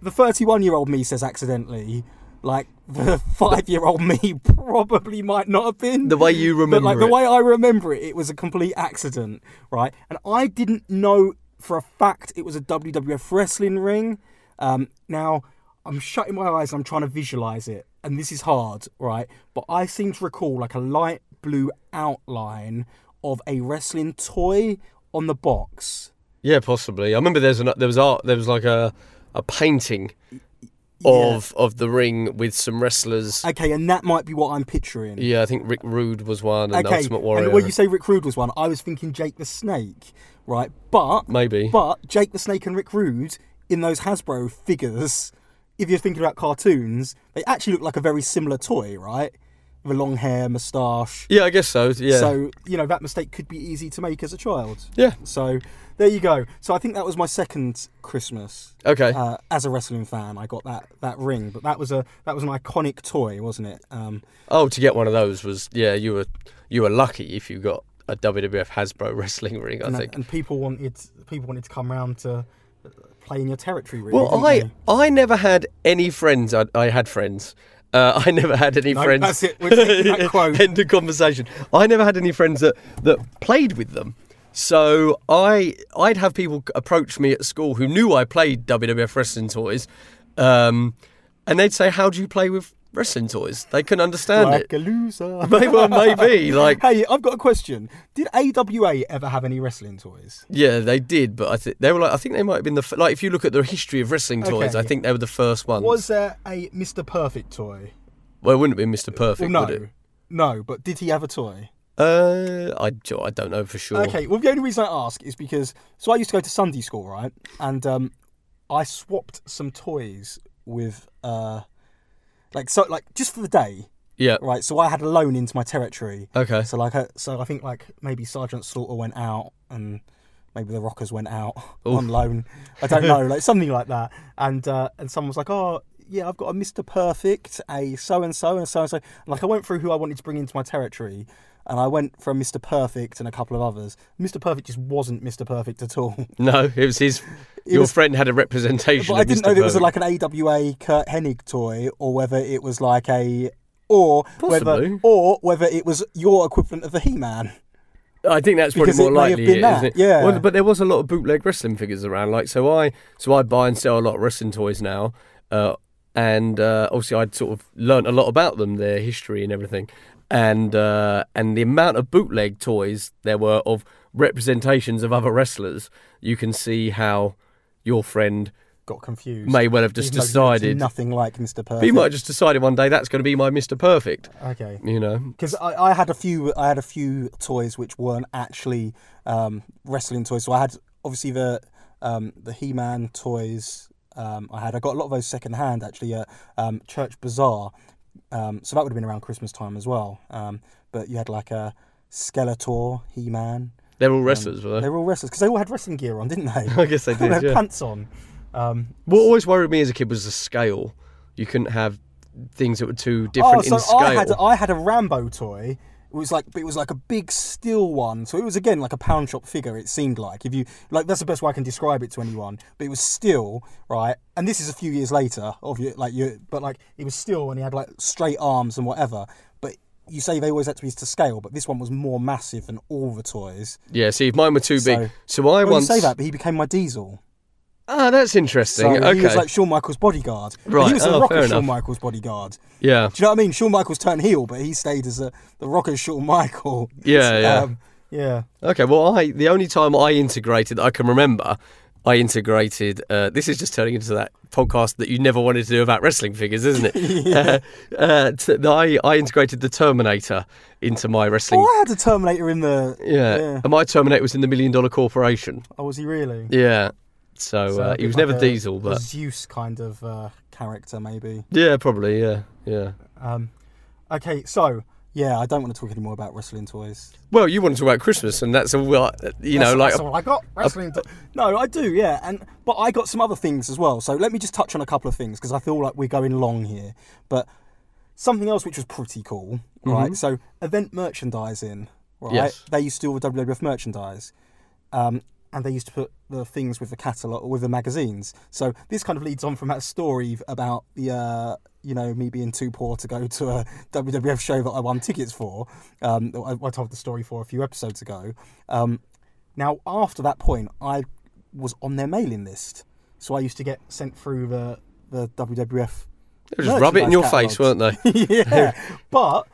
The thirty-one-year-old me says accidentally. Like, the five-year-old me probably might not have been. The way you remember it. But, like, the way I remember it, it was a complete accident, right? And I didn't know for a fact it was a W W F wrestling ring. Um, now, I'm shutting my eyes and I'm trying to visualise it. And this is hard, right? But I seem to recall, like, a light blue outline of a wrestling toy on the box. Yeah, possibly. I remember there's an, there was art, there was, like, a, a painting... Yeah. Of of the ring with some wrestlers. Okay, and that might be what I'm picturing. Yeah, I think Rick Rude was one, and okay. Ultimate Warrior. And when you say Rick Rude was one, I was thinking Jake the Snake, right? But maybe, but Jake the Snake and Rick Rude in those Hasbro figures, if you're thinking about cartoons, they actually look like a very similar toy, right? the long hair, moustache. Yeah, I guess so, yeah. So, you know, that mistake could be easy to make as a child. Yeah. So, there you go. So I think that was my second Christmas. Okay. Uh, as a wrestling fan, I got that, that ring. But that was a that was an iconic toy, wasn't it? Um, oh, to get one of those was, yeah, you were you were lucky if you got a W W F Hasbro wrestling ring, I and, think. And people wanted, people wanted to come round to play in your territory, really. Well, I, I never had any friends. I, I had friends. Uh, I never had any no, friends. That's it. We're taking that quote. End of conversation. I never had any friends that, that played with them. So I, I'd have people approach me at school who knew I played W W F wrestling toys, um, and they'd say, "How do you play with wrestling toys?" They couldn't understand like it. Like a loser. Maybe, well, maybe. Like, hey, I've got a question. Did A W A ever have any wrestling toys? Yeah, they did, but I think they were like I think they might have been the f- like if you look at the history of wrestling toys, okay, I yeah. think they were the first ones. Was there a Mister Perfect toy? Well, it wouldn't have been Mister Perfect, well, no, would it? No, but did he have a toy? Uh, I, I don't know for sure. Okay, well, the only reason I ask is because so I used to go to Sunday school, right? And um, I swapped some toys with uh. Like so, like just for the day. Yeah. Right. So I had a loan into my territory. Okay. So like, so I think like maybe Sergeant Slaughter went out, and maybe the Rockers went out Oof. on loan. I don't know, like something like that. And uh, and someone was like, "Oh, yeah, I've got a Mister Perfect, a so and so, and so and so." Like I went through who I wanted to bring into my territory, and I went for a Mister Perfect and a couple of others. Mister Perfect just wasn't Mister Perfect at all. No, it was his. It your was, friend had a representation. But I didn't Mister know if it was like an A W A Kurt Hennig toy, or whether it was like a, or Possibly. whether, or whether it was your equivalent of the He-Man. I think that's probably because more likely, it, isn't it? Yeah. Well, but there was a lot of bootleg wrestling figures around. Like, so I, so I buy and sell a lot of wrestling toys now, uh, and uh, obviously I'd sort of learnt a lot about them, their history and everything, and uh, and the amount of bootleg toys there were of representations of other wrestlers. You can see how your friend got confused. May well have just decided nothing like Mister Perfect. He might have just decided one day that's going to be my Mister Perfect. Okay, you know, because I, I had a few, I had a few toys which weren't actually um, wrestling toys. So I had obviously the um, the He-Man toys. Um, I had I got a lot of those second hand actually at um, Church Bazaar. Um, so that would have been around Christmas time as well. Um, but you had like a Skeletor, He-Man. They're all wrestlers, um, were they? They were all wrestlers, because they all had wrestling gear on, didn't they? I guess they did, they had yeah. pants on. Um, what always worried me as a kid was the scale. You couldn't have things that were too different oh, so in scale. I had, I had a Rambo toy. It was like it was like a big steel one. So it was, again, like a pound shop figure, it seemed like. If you like, that's the best way I can describe it to anyone. But it was steel, right? And this is a few years later, of like you, but like it was steel and he had like straight arms and whatever. But you say they always had to be to scale, but this one was more massive than all the toys. Yeah, see, if mine were too so, big. So I once... say that, but he became my Diesel. Ah, that's interesting. So okay. He was like Shawn Michaels' bodyguard. Right. He was oh, the Rocker Shawn Michaels' bodyguard. Yeah. Do you know what I mean? Shawn Michaels turned heel, but he stayed as a, the Rocker Shawn Michael. Yeah, yeah. Um, yeah. Okay, well, I the only time I integrated, I can remember, I integrated, uh, this is just turning into that podcast that you never wanted to do about wrestling figures, isn't it? yeah. uh, uh, t- I, I integrated the Terminator into my wrestling. Oh, I had a Terminator in the... Yeah. yeah. And my Terminator was in the Million Dollar Corporation. Oh, was he really? Yeah. So, so uh, he was like never a, Diesel, but... A Zeus kind of uh, character, maybe. Yeah, probably, yeah, yeah. Um, okay, so, yeah, I don't want to talk anymore about wrestling toys. Well, you want to talk about Christmas, and that's all, you know, that's, like... That's all I got, wrestling toys. No, I do, yeah, and but I got some other things as well, so let me just touch on a couple of things, because I feel like we're going long here, but something else which was pretty cool, right? Mm-hmm. So, event merchandising, right? Yes. They used to do all the W W F merchandise, um... and they used to put the things with the catalogue, with the magazines. So this kind of leads on from that story about the, uh, you know, me being too poor to go to a W W F show that I won tickets for. Um, I, I told the story for a few episodes ago. Um, now, after that point, I was on their mailing list. So I used to get sent through the, the W W F. They were just rub it in your catalogs. Face, weren't they? yeah. But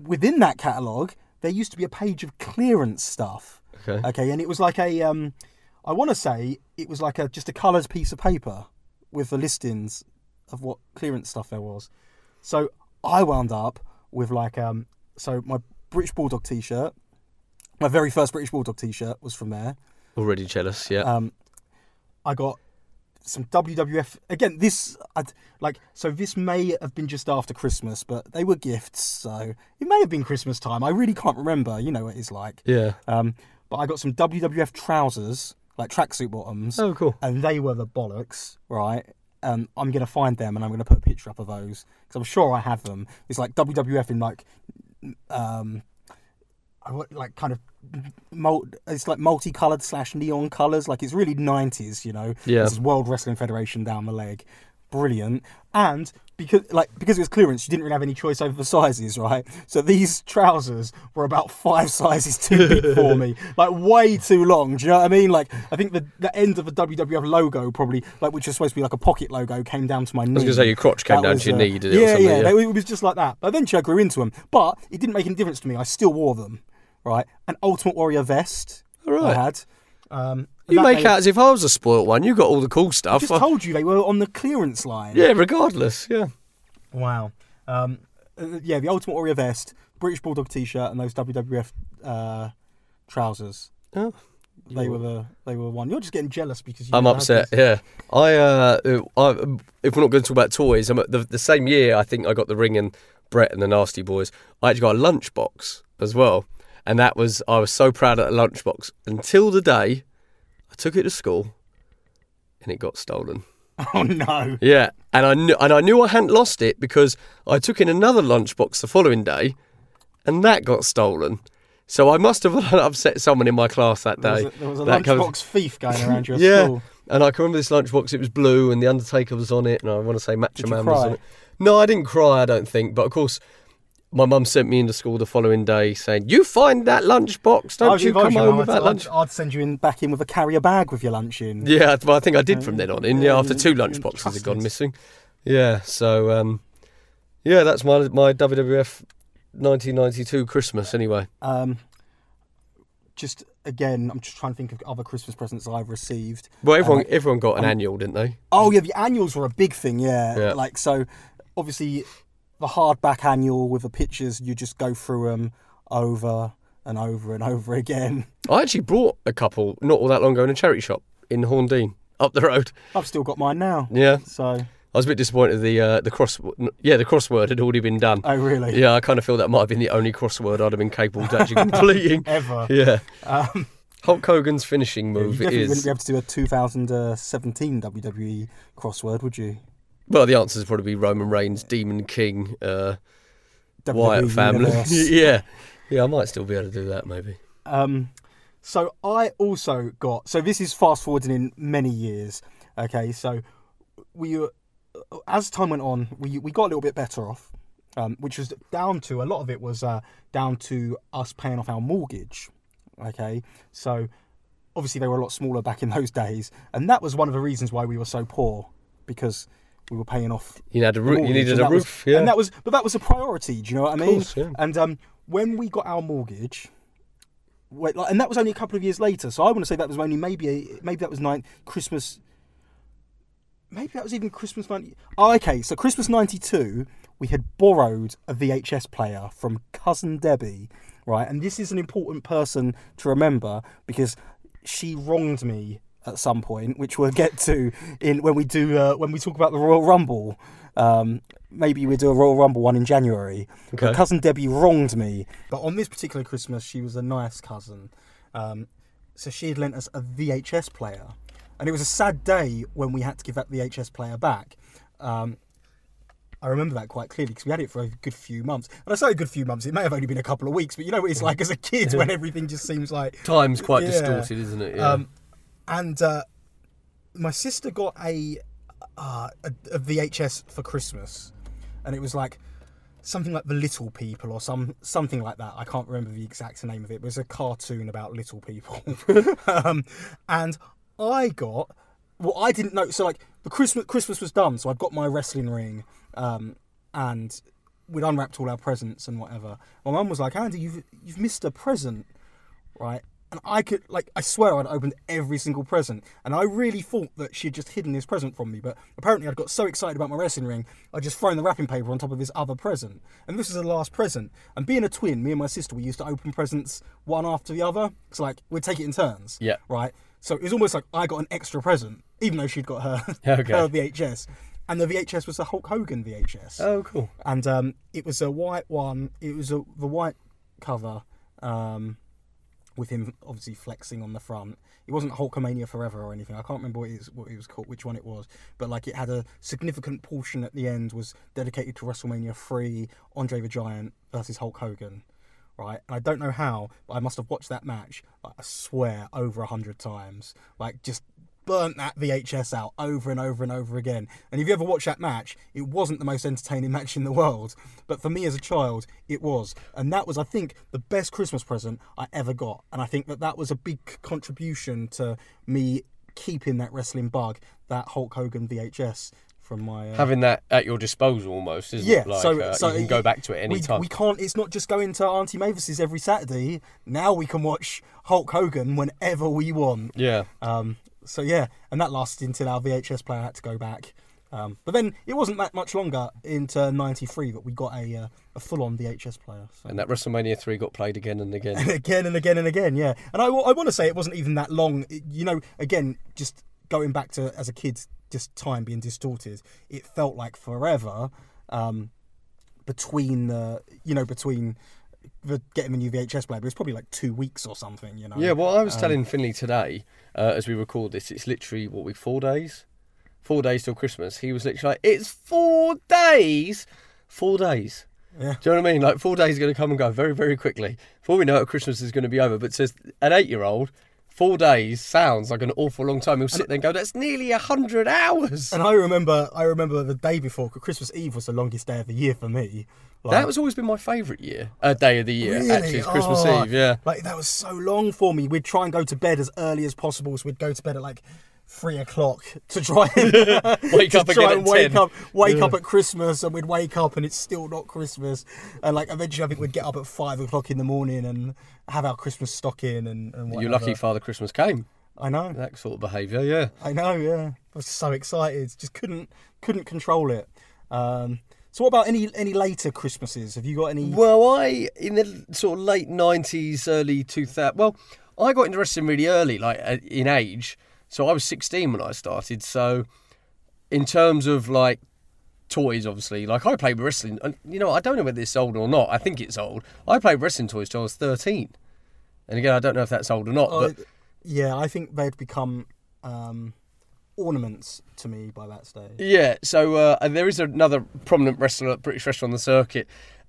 within that catalogue, there used to be a page of clearance stuff. Okay. okay, and it was like a, um, I want to say it was like a just a coloured piece of paper with the listings of what clearance stuff there was. So I wound up with like, um, so my British Bulldog t-shirt, my very first British Bulldog t-shirt was from there. Already jealous, yeah. Um, I got some W W F. Again, this, I'd, like, so this may have been just after Christmas, but they were gifts, so it may have been Christmas time. I really can't remember. You know what it's like. Yeah. Um, but I got some W W F trousers, like tracksuit bottoms. Oh, cool. And they were the bollocks, right? Um, I'm going to find them and I'm going to put a picture up of those because I'm sure I have them. It's like W W F in like, um, like kind of, multi, it's like multicolored slash neon colors. Like it's really nineties, you know? Yeah. This is World Wrestling Federation down the leg. Brilliant. And because like because it was clearance, you didn't really have any choice over the sizes, right? So these trousers were about five sizes too big for me, like way too long. Do you know what I mean? Like I think the the end of the W W F logo probably, like which was supposed to be like a pocket logo, came down to my knee. I was going to say your crotch came that down was, to your uh, knee, did it? Yeah, or yeah, yeah. It was just like that. But eventually I grew into them, but it didn't make any difference to me. I still wore them, right? An Ultimate Warrior vest right. I had. Um, you make they, out as if I was a spoilt one. You got all the cool stuff. I just told you they were on the clearance line. Yeah, regardless. Yeah. Wow. Um, yeah, the Ultimate Warrior vest, British Bulldog T-shirt, and those W W F uh, trousers. Oh, they were, were the they were one. You're just getting jealous because you I'm upset. Yeah. I, uh, I if we're not going to talk about toys, I'm at the, the same year I think I got the Ring and Bret and the Nasty Boys. I actually got a lunchbox as well. And that was, I was so proud of that lunchbox until the day I took it to school and it got stolen. Oh, no. Yeah. And I knew, and I knew I hadn't lost it because I took in another lunchbox the following day and that got stolen. So I must have upset someone in my class that day. There was a, there was a lunchbox kind of thief going around your yeah, school. Yeah. And I can remember this lunchbox, it was blue and The Undertaker was on it. And I want to say Macho Man was on it. No, I didn't cry, I don't think. But of course... my mum sent me into school the following day saying, you find that lunchbox, don't oh, you come home with that lunch? I'd send you in back in with a carrier bag with your lunch in. Yeah, well, I think I did from then on in, yeah, after two lunchboxes had gone missing. Yeah, so, um, yeah, that's my my W W F nineteen ninety-two Christmas anyway. Um, just, again, I'm just trying to think of other Christmas presents I've received. Well, everyone, um, everyone got an um, annual, didn't they? Oh, yeah, the annuals were a big thing, yeah. yeah. Like, so, obviously... the hardback annual with the pictures, you just go through them over and over and over again. I actually bought a couple not all that long ago in a charity shop in Horndean, up the road. I've still got mine now. Yeah. So I was a bit disappointed the uh, the cross yeah the crossword had already been done. Oh really? Yeah, I kind of feel that might have been the only crossword I'd have been capable of actually completing ever. Yeah. Um, Hulk Hogan's finishing move yeah, you is. You wouldn't be able to do a two thousand seventeen W W E crossword, would you? Well, the answer is probably Roman Reigns, Demon King, uh, Wyatt family. yeah, yeah, I might still be able to do that, maybe. Um, so I also got. So this is fast forwarding in many years. Okay, so we, as time went on, we we got a little bit better off, um, which was down to a lot of it was uh, down to us paying off our mortgage. Okay, so obviously they were a lot smaller back in those days, and that was one of the reasons why we were so poor because. We were paying off. You had a roof. You needed a roof. Was, yeah, and that was, but that was a priority. Do you know what I mean? Of course, yeah. And um, when we got our mortgage, wait, like, and that was only a couple of years later. So I want to say that was only maybe a, maybe that was nine Christmas. Maybe that was even Christmas ninety. Oh, okay, so Christmas ninety-two, we had borrowed a V H S player from cousin Debbie, right? And this is an important person to remember because she wronged me. At some point, which we'll get to in when we do uh, when we talk about the Royal Rumble. Um, maybe we do a Royal Rumble one in January. Okay. Cousin Debbie wronged me, but on this particular Christmas, she was a nice cousin. Um, so she had lent us a V H S player, and it was a sad day when we had to give that V H S player back. Um, I remember that quite clearly because we had it for a good few months. And I say a good few months, it may have only been a couple of weeks, but you know what it's like as a kid when everything just seems like time's quite yeah. distorted, isn't it? Yeah. Um, And uh, my sister got a, uh, a a V H S for Christmas, and it was like something like The Little People or some something like that. I can't remember the exact name of it. But it was a cartoon about little people, um, and I got well. I didn't know. So like the Christmas Christmas was done, so I'd got my wrestling ring, um, and we'd unwrapped all our presents and whatever. My mum was like, "Andy, you've you've missed a present, right?" And I could, like, I swear I'd opened every single present. And I really thought that she had just hidden this present from me. But apparently I'd got so excited about my wrestling ring, I'd just thrown the wrapping paper on top of this other present. And this is the last present. And being a twin, me and my sister, we used to open presents one after the other. So, like, we'd take it in turns. Yeah. Right? So it was almost like I got an extra present, even though she'd got her, okay. her V H S. And the V H S was the Hulk Hogan V H S. Oh, cool. And um, it was a white one. It was a, the white cover. Um... with him obviously flexing on the front. It wasn't Hulkamania Forever or anything. I can't remember what it, is, what it was called, which one it was. But like, it had a significant portion at the end was dedicated to WrestleMania three, Andre the Giant versus Hulk Hogan, right? And I don't know how, but I must have watched that match, like, I swear, over a hundred times. Like, just burnt that V H S out over and over and over again. And if you ever watch that match, it wasn't the most entertaining match in the world. But for me as a child, it was. And that was, I think, the best Christmas present I ever got. And I think that that was a big contribution to me keeping that wrestling bug, that Hulk Hogan V H S from my... Uh... Having that at your disposal almost, isn't yeah, it? Like, so, uh, so you can it, go back to it any we, time. We can't... It's not just going to Auntie Mavis's every Saturday. Now we can watch Hulk Hogan whenever we want. Yeah. Um... So yeah, and that lasted until our V H S player had to go back. Um, but then it wasn't that much longer into ninety-three that we got a uh, a full-on V H S player. So. And that WrestleMania three got played again and again. And again and again and again, yeah. And I, I want to say it wasn't even that long. It, you know, again, just going back to, as a kid, just time being distorted, it felt like forever um, between, uh, you know, between... The, getting a new V H S player, but it's probably like two weeks or something, you know. Yeah, well, I was um, telling Finley today, uh, as we record this, it's literally what we four days, four days till Christmas. He was literally like, "It's four days, four days." Yeah. Do you know what I mean? Like, four days is going to come and go very, very quickly. Before we know it, Christmas is going to be over. But to an eight-year-old, four days sounds like an awful long time. He'll sit there and go, "That's nearly a hundred hours." And I remember, I remember the day before, Christmas Eve was the longest day of the year for me. Like, that was always been my favourite year, uh, day of the year, really? Actually, it's Christmas oh, Eve, yeah. Like, that was so long for me. We'd try and go to bed as early as possible, so we'd go to bed at, like, three o'clock to try and wake up again and wake up, wake yeah. up at Christmas, and we'd wake up and it's still not Christmas. And, like, eventually I think we'd get up at five o'clock in the morning and have our Christmas stocking and, and whatever. You're lucky Father Christmas came. I know. That sort of behaviour, yeah. I know, yeah. I was so excited, just couldn't couldn't control it. Um... So what about any any later Christmases? Have you got any... Well, I, in the sort of late nineties, early two thousands... Well, I got into wrestling really early, like, in age. So I was sixteen when I started. So in terms of, like, toys, obviously, like, I played with wrestling... You know, I don't know whether it's old or not. I think it's old. I played wrestling toys till I was thirteen. And again, I don't know if that's old or not, uh, but... Yeah, I think they'd become... Um... ornaments to me by that stage. Yeah, so uh, and there is another prominent wrestler, British wrestler on the circuit.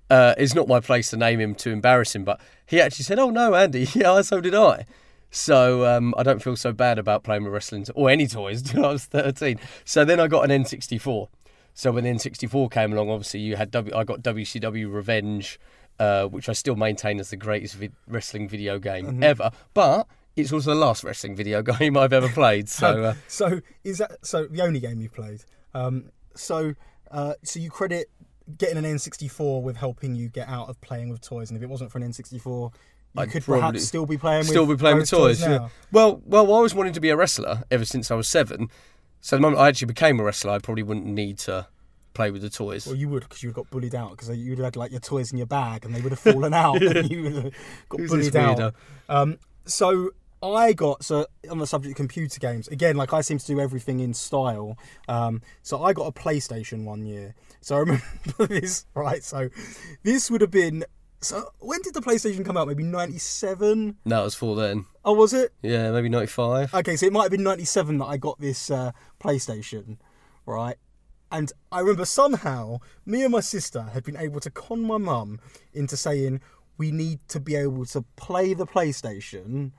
Uh, it's not my place to name him to embarrass him, but he actually said, "Oh no, Andy, yeah, so did I." So um, I don't feel so bad about playing with wrestling to- or any toys till I was thirteen. So then I got an N sixty-four. So when the N sixty-four came along, obviously you had w- I got W C W Revenge, uh, which I still maintain as the greatest vi- wrestling video game mm-hmm. ever, but. It's also the last wrestling video game I've ever played. So, uh... so is that so? The only game you played. Um, so, uh, so you credit getting an N sixty-four with helping you get out of playing with toys. And if it wasn't for an N sixty-four, you I'd could perhaps still be playing. Still with be playing with toys. toys yeah. Well, well, I always wanted to be a wrestler ever since I was seven. So the moment I actually became a wrestler, I probably wouldn't need to. Play with the toys. Well, you would, because you would have got bullied out, because you would have had like your toys in your bag and they would have fallen out. Yeah. And you would have got Who's bullied out. Um, so I got so on the subject of computer games again. Like, I seem to do everything in style. Um, so I got a PlayStation one year. So I remember this right. So this would have been. So when did the PlayStation come out? Maybe ninety-seven. No, it was before then. Oh, was it? Yeah, maybe ninety-five. Okay, so it might have been ninety-seven that I got this uh, PlayStation, right? And I remember somehow me and my sister had been able to con my mum into saying we need to be able to play the PlayStation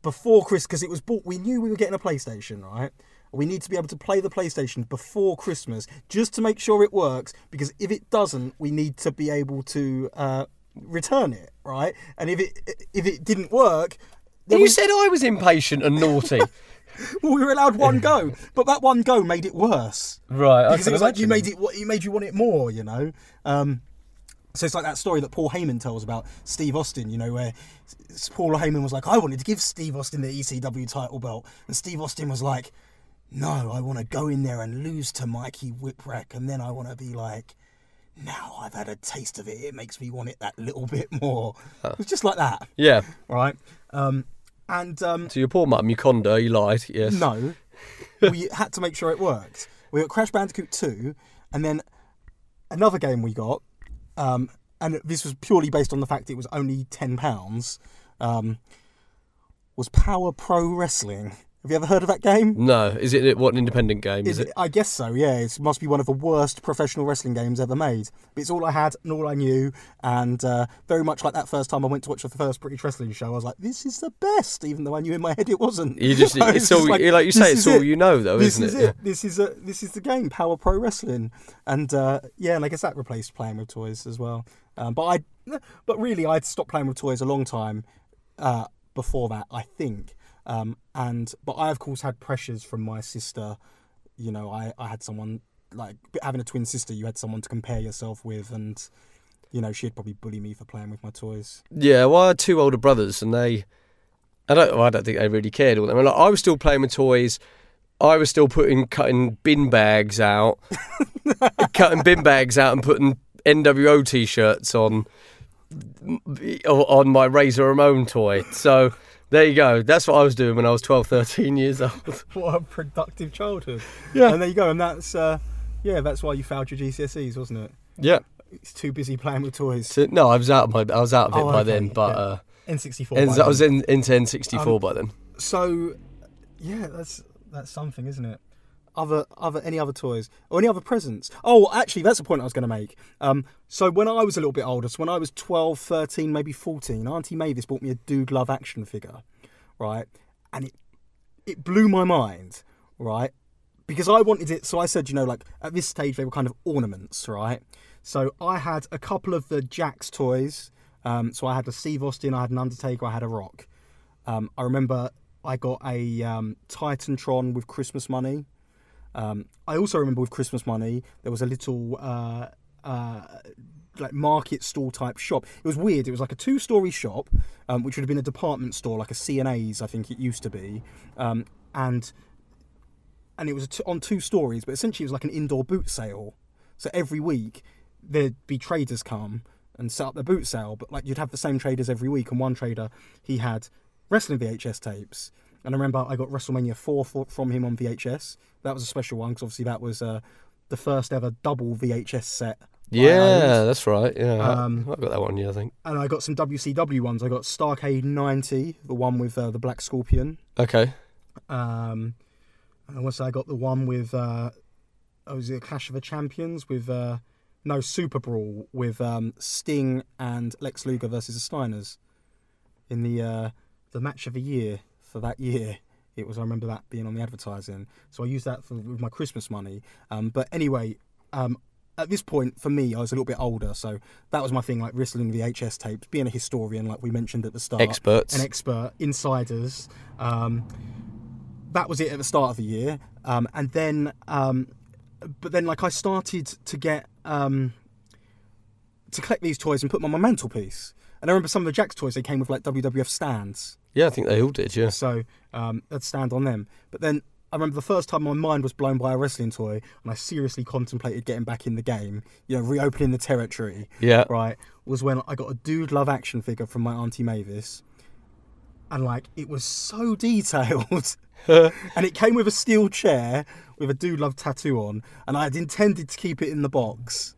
before Christmas, because it was bought. We knew we were getting a PlayStation, right? We need to be able to play the PlayStation before Christmas just to make sure it works, because if it doesn't, we need to be able to uh, return it, right? And if it if it didn't work, then you we... said I was impatient and naughty. Well, we were allowed one go, but that one go made it worse. Right, because I it was like you made it, you made you want it more, you know. Um, So it's like that story that Paul Heyman tells about Steve Austin, you know, where Paul Heyman was like, I wanted to give Steve Austin the E C W title belt. And Steve Austin was like, no, I want to go in there and lose to Mikey Whipwreck. And then I want to be like, now I've had a taste of it. It makes me want it that little bit more. Huh. It was just like that. Yeah. Right. Um, and um, to your poor mum, you condo, you lied. Yes. No. We had to make sure it worked. We got Crash Bandicoot two. And then another game we got. Um, and this was purely based on the fact it was only ten pounds, um, was Power Pro Wrestling. Have you ever heard of that game? No. Is it what, an independent game? Is, is it, it? I guess so, yeah. It must be one of the worst professional wrestling games ever made. But it's all I had and all I knew, and uh, very much like that first time I went to watch the first British wrestling show, I was like, this is the best, even though I knew in my head it wasn't. You just, so it's it's all, like, like you say, it's all it. you know, though, this isn't is it? it. Yeah. This is it. This is the game, Power Pro Wrestling. And uh, yeah, and I guess that replaced playing with toys as well. Um, but I, but really, I'd stopped playing with toys a long time uh, before that, I think. Um, and but I of course had pressures from my sister, you know. I, I had someone, like having a twin sister, you had someone to compare yourself with, and you know she'd probably bully me for playing with my toys. Yeah, well I had two older brothers, and they, I don't, well, I don't think they really cared. I mean, like, I was still playing with toys. I was still putting cutting bin bags out, cutting bin bags out, and putting N W O t-shirts on on my Razor Ramon toy. So. There you go. That's what I was doing when I was twelve, thirteen years old. What a productive childhood. Yeah. And there you go. And that's, uh, yeah, that's why you failed your G C S Es, wasn't it? Yeah. It's too busy playing with toys. So, no, I was out of, my, I was out of it oh, by okay. then. But yeah. uh, N sixty-four. N- by I then. was in, into N sixty-four um, by then. So, yeah, that's that's something, isn't it? Other, other, any other toys or any other presents? Oh, actually, that's a point I was going to make. Um, so when I was a little bit older, so when I was twelve, thirteen, maybe fourteen, Auntie Mavis bought me a Dude Love action figure, right? And it it blew my mind, right? Because I wanted it, so I said, you know, like at this stage they were kind of ornaments, right? So I had a couple of the Jax toys. Um, so I had a Steve Austin, I had an Undertaker, I had a Rock. Um, I remember I got a um, Titantron with Christmas money. Um, I also remember with Christmas money, there was a little uh, uh, like market stall type shop. It was weird. It was like a two-storey shop, um, which would have been a department store, like a C and A's, I think it used to be. Um, and and it was t- on two stories, but essentially it was like an indoor boot sale. So every week there'd be traders come and set up their boot sale, but like you'd have the same traders every week. And one trader, he had wrestling V H S tapes. And I remember I got WrestleMania four for, from him on V H S. That was a special one because obviously that was uh, the first ever double V H S set. Yeah, that's right. Yeah, um, I got that one, yeah, I think. And I got some W C W ones. I got Starcade ninety, the one with uh, the Black Scorpion. Okay. Um, and once I got the one with, uh, oh, was it Clash of the Champions with, uh, no, Super Brawl with um, Sting and Lex Luger versus the Steiners in the uh, the match of the year. For that year, it was. I remember that being on the advertising, so I used that for with my Christmas money. Um, but anyway, um, at this point for me, I was a little bit older, so that was my thing. Like wrestling V H S tapes, being a historian, like we mentioned at the start, experts, an expert, insiders. Um, that was it at the start of the year, um, and then, um, but then, like I started to get um, to collect these toys and put them on my mantelpiece. And I remember some of the Jax toys, they came with like W W F stands. Yeah, I think they all did, yeah. So um, I'd stand on them. But then I remember the first time my mind was blown by a wrestling toy and I seriously contemplated getting back in the game, you know, reopening the territory. Yeah. Right, was when I got a Dude Love action figure from my Auntie Mavis. And like, it was so detailed. And it came with a steel chair with a Dude Love tattoo on. And I had intended to keep it in the box.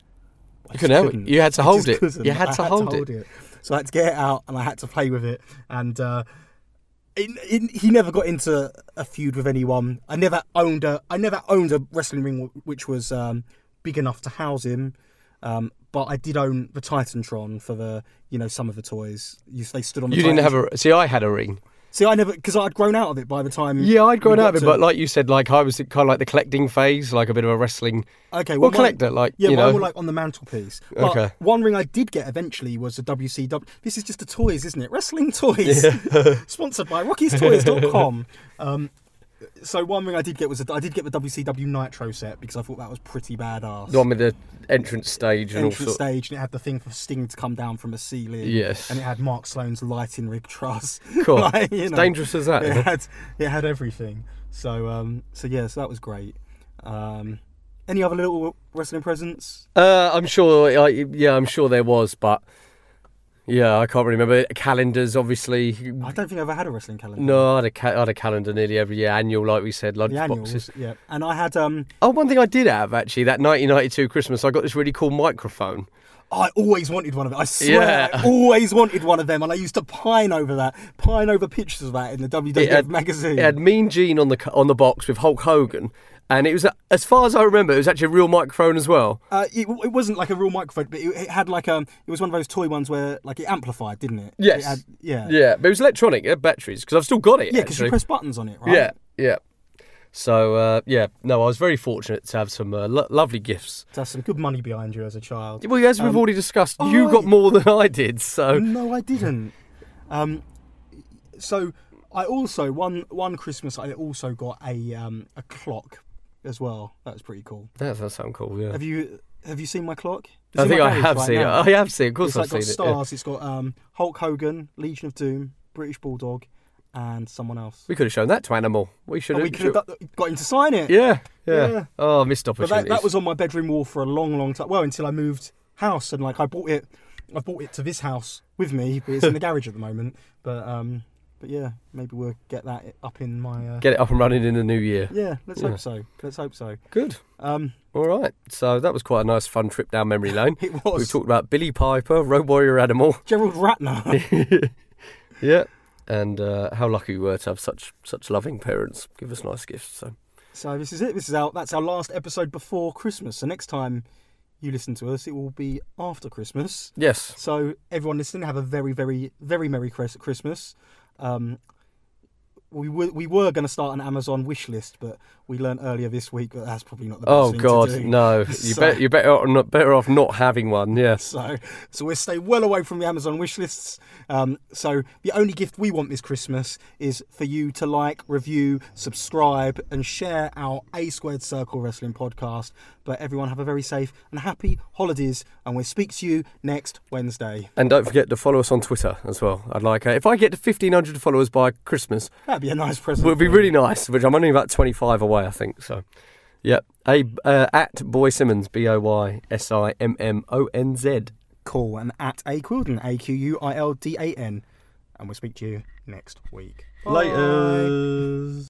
You couldn't help it. You had to hold it. You had to hold it. So I had to get it out and I had to play with it. And uh, it, it, he never got into a feud with anyone. I never owned a. I never owned a wrestling ring which was um, big enough to house him. Um, but I did own the Titantron for the, you know, some of the toys. You, they stood on. The you Titan. didn't have a. See, I had a ring. See, I never, because I'd grown out of it by the time. Yeah, I'd grown out of it, to... but like you said, like I was kind of like the collecting phase, like a bit of a wrestling. Okay, well, well collector, like yeah, you know, were like on the mantelpiece. But okay. One ring I did get eventually was a W C W. This is just the toys, isn't it? Wrestling toys, yeah. Sponsored by Rockies Toys dot com. Um, So one thing I did get was a, I did get the W C W Nitro set because I thought that was pretty badass. The one with the entrance stage and all sorts. Entrance stage, and it had the thing for Sting to come down from a ceiling. Yes. And it had Mark Sloan's lighting rig truss. Cool. Like, you know, dangerous as that. It had, it had everything. So um, so yeah, so that was great. Um, any other little wrestling presents? Uh, I'm sure. I, yeah, I'm sure there was, but. Yeah, I can't remember. Calendars, obviously. I don't think I ever had a wrestling calendar. No, I had a, ca- I had a calendar nearly every year, annual, like we said, lunch the boxes. Yeah, and I had... Um... Oh, one thing I did have, actually, that nineteen ninety-two Christmas, I got this really cool microphone. I always wanted one of them. I swear, yeah. I always wanted one of them, and I used to pine over that, pine over pictures of that in the W W F had, magazine. It had Mean Gene on the on the box with Hulk Hogan. And it was, as far as I remember, it was actually a real microphone as well. Uh, it, it wasn't like a real microphone, but it, it had like um, it was one of those toy ones where like it amplified, didn't it? Yes. It had, yeah. Yeah, but it was electronic. It had batteries because I've still got it. Yeah, because you press buttons on it, right? Yeah, yeah. So uh, yeah, no, I was very fortunate to have some uh, lo- lovely gifts. To have some good money behind you as a child. Well, as um, we've already discussed, oh, you got more than I did. So no, I didn't. Um, so I also one one Christmas I also got a um, a clock. As well, that was pretty cool. That does sound cool. Yeah. Have you have you seen my clock? It's I think I have right seen now. it. I have seen. It. Of course, it's I've like seen got it. Stars. Yeah. It's got um, Hulk Hogan, Legion of Doom, British Bulldog, and someone else. We could have shown that to Animal. We should. Have, we could have d- got him to sign it. Yeah, yeah. yeah. Oh, missed opportunity. That, that was on my bedroom wall for a long, long time. Well, until I moved house and like I bought it. I bought it to this house with me, but it's in the garage at the moment. But. um... But yeah, maybe we'll get that up in my... Uh... Get it up and running in the new year. Yeah, let's yeah. hope so. Let's hope so. Good. Um, All right. So that was quite a nice, fun trip down memory lane. It was. We talked about Billy Piper, Road Warrior Animal. Gerald Ratner. yeah. And uh, how lucky we were to have such such loving parents. Give us nice gifts. So So this is it. This is our That's our last episode before Christmas. So next time you listen to us, it will be after Christmas. Yes. So everyone listening, have a very, very, very Merry Christmas. Um, we were we were going to start an Amazon wish list, but we learned earlier this week that that's probably not the best oh, thing God, to do. Oh God, no! so, you bet, you're better off not, better off not having one. Yeah. So so we'll stay well away from the Amazon wish lists. Um, so the only gift we want this Christmas is for you to like, review, subscribe, and share our A Squared Circle Wrestling podcast. But everyone have a very safe and happy holidays, and we'll speak to you next Wednesday. And don't forget to follow us on Twitter as well. I'd like uh, if I get to fifteen hundred followers by Christmas, that'd be a nice present. It would be really nice, which I'm only about twenty-five away, I think. So, yep. A uh, at Boy Simmons, B O Y S I M M O N Z. Cool, and at A Quildan, A Q U I L D A N, and we'll speak to you next week. Bye. Later.